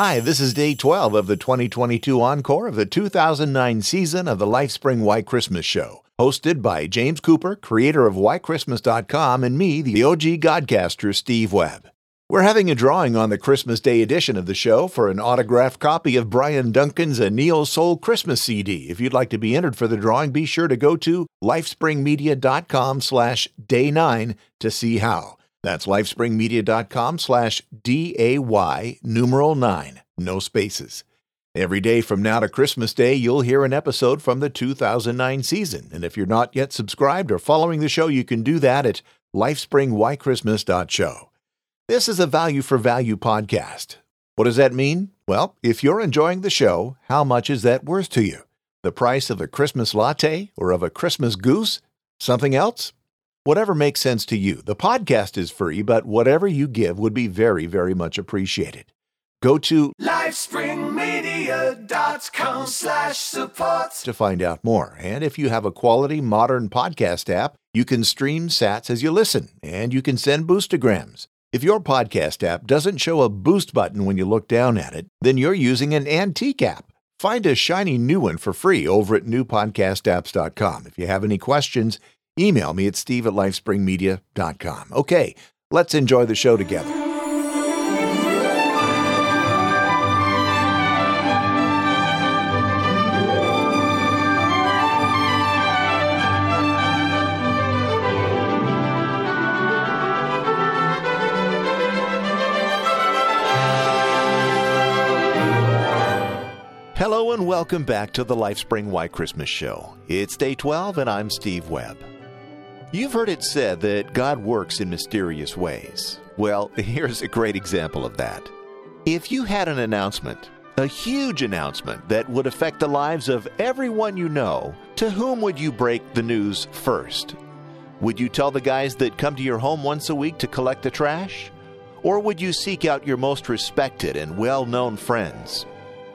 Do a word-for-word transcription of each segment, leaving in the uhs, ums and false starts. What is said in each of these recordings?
Hi, this is day twelve of the twenty twenty-two encore of the two thousand nine season of the LifeSpring Why Christmas Show, hosted by James Cooper, creator of why christmas dot com, and me, the O G Godcaster, Steve Webb. We're having a drawing on the Christmas Day edition of the show for an autographed copy of Brian Duncan's A Neo Soul Christmas C D. If you'd like to be entered for the drawing, be sure to go to lifespring media dot com slash day nine to see how. That's lifespring media dot com slash D A Y numeral nine, no spaces. Every day from now to Christmas Day, you'll hear an episode from the two thousand nine season. And if you're not yet subscribed or following the show, you can do that at lifespring why christmas dot show. This is a value for value podcast. What does that mean? Well, if you're enjoying the show, how much is that worth to you? The price of a Christmas latte or of a Christmas goose? Something else? Whatever makes sense to you. The podcast is free, but whatever you give would be very, very much appreciated. Go to lifespring media dot com slash support to find out more. And if you have a quality modern podcast app, you can stream sats as you listen, and you can send boostograms. If your podcast app doesn't show a boost button when you look down at it, then you're using an antique app. Find a shiny new one for free over at new podcast apps dot com. If you have any questions, email me at steve at lifespring media dot com. Okay, let's enjoy the show together. Hello and welcome back to the LifeSpring Why Christmas Show. It's day twelve and I'm Steve Webb. You've heard it said that God works in mysterious ways. Well, here's a great example of that. If you had an announcement, a huge announcement that would affect the lives of everyone you know, to whom would you break the news first? Would you tell the guys that come to your home once a week to collect the trash? Or would you seek out your most respected and well-known friends?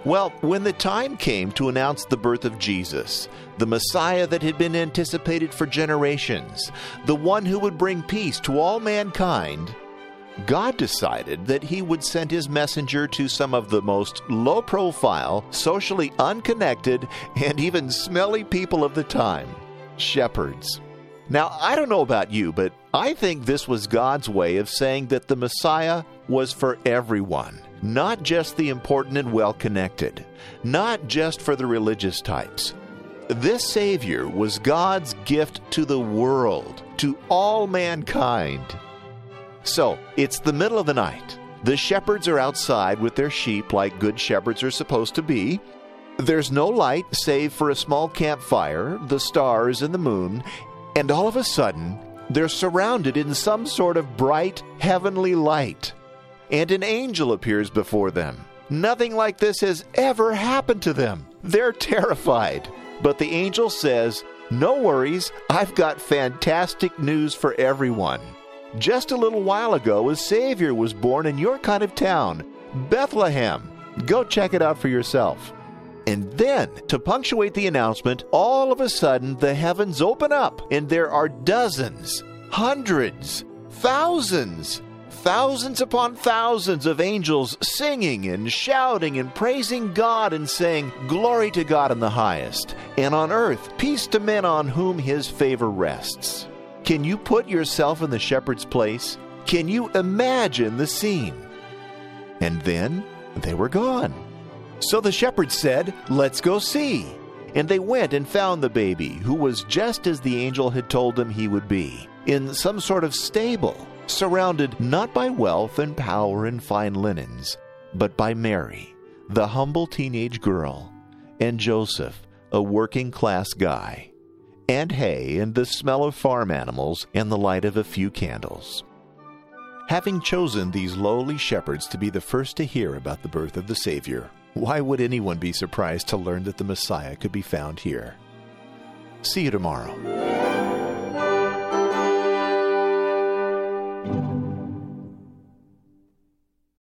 Well, when the time came to announce the birth of Jesus, the Messiah that had been anticipated for generations, the one who would bring peace to all mankind, God decided that he would send his messenger to some of the most low-profile, socially unconnected, and even smelly people of the time, shepherds. Now, I don't know about you, but I think this was God's way of saying that the Messiah was for everyone. Not just the important and well-connected, not just for the religious types. This Savior was God's gift to the world, to all mankind. So, it's the middle of the night. The shepherds are outside with their sheep like good shepherds are supposed to be. There's no light save for a small campfire, the stars and the moon, and all of a sudden, they're surrounded in some sort of bright heavenly light. And an angel appears before them. Nothing like this has ever happened to them. They're terrified. But the angel says, "No worries, I've got fantastic news for everyone. Just a little while ago, a Savior was born in your kind of town, Bethlehem. Go check it out for yourself." And then, to punctuate the announcement, all of a sudden the heavens open up and there are dozens, hundreds, thousands, Thousands upon thousands of angels singing and shouting and praising God and saying, "Glory to God in the highest, and on earth, peace to men on whom his favor rests." Can you put yourself in the shepherd's place? Can you imagine the scene? And then they were gone. So the shepherds said, "Let's go see." And they went and found the baby, who was just as the angel had told them he would be, in some sort of stable, surrounded not by wealth and power and fine linens, but by Mary, the humble teenage girl, and Joseph, a working-class guy, and hay and the smell of farm animals and the light of a few candles. Having chosen these lowly shepherds to be the first to hear about the birth of the Savior, why would anyone be surprised to learn that the Messiah could be found here? See you tomorrow.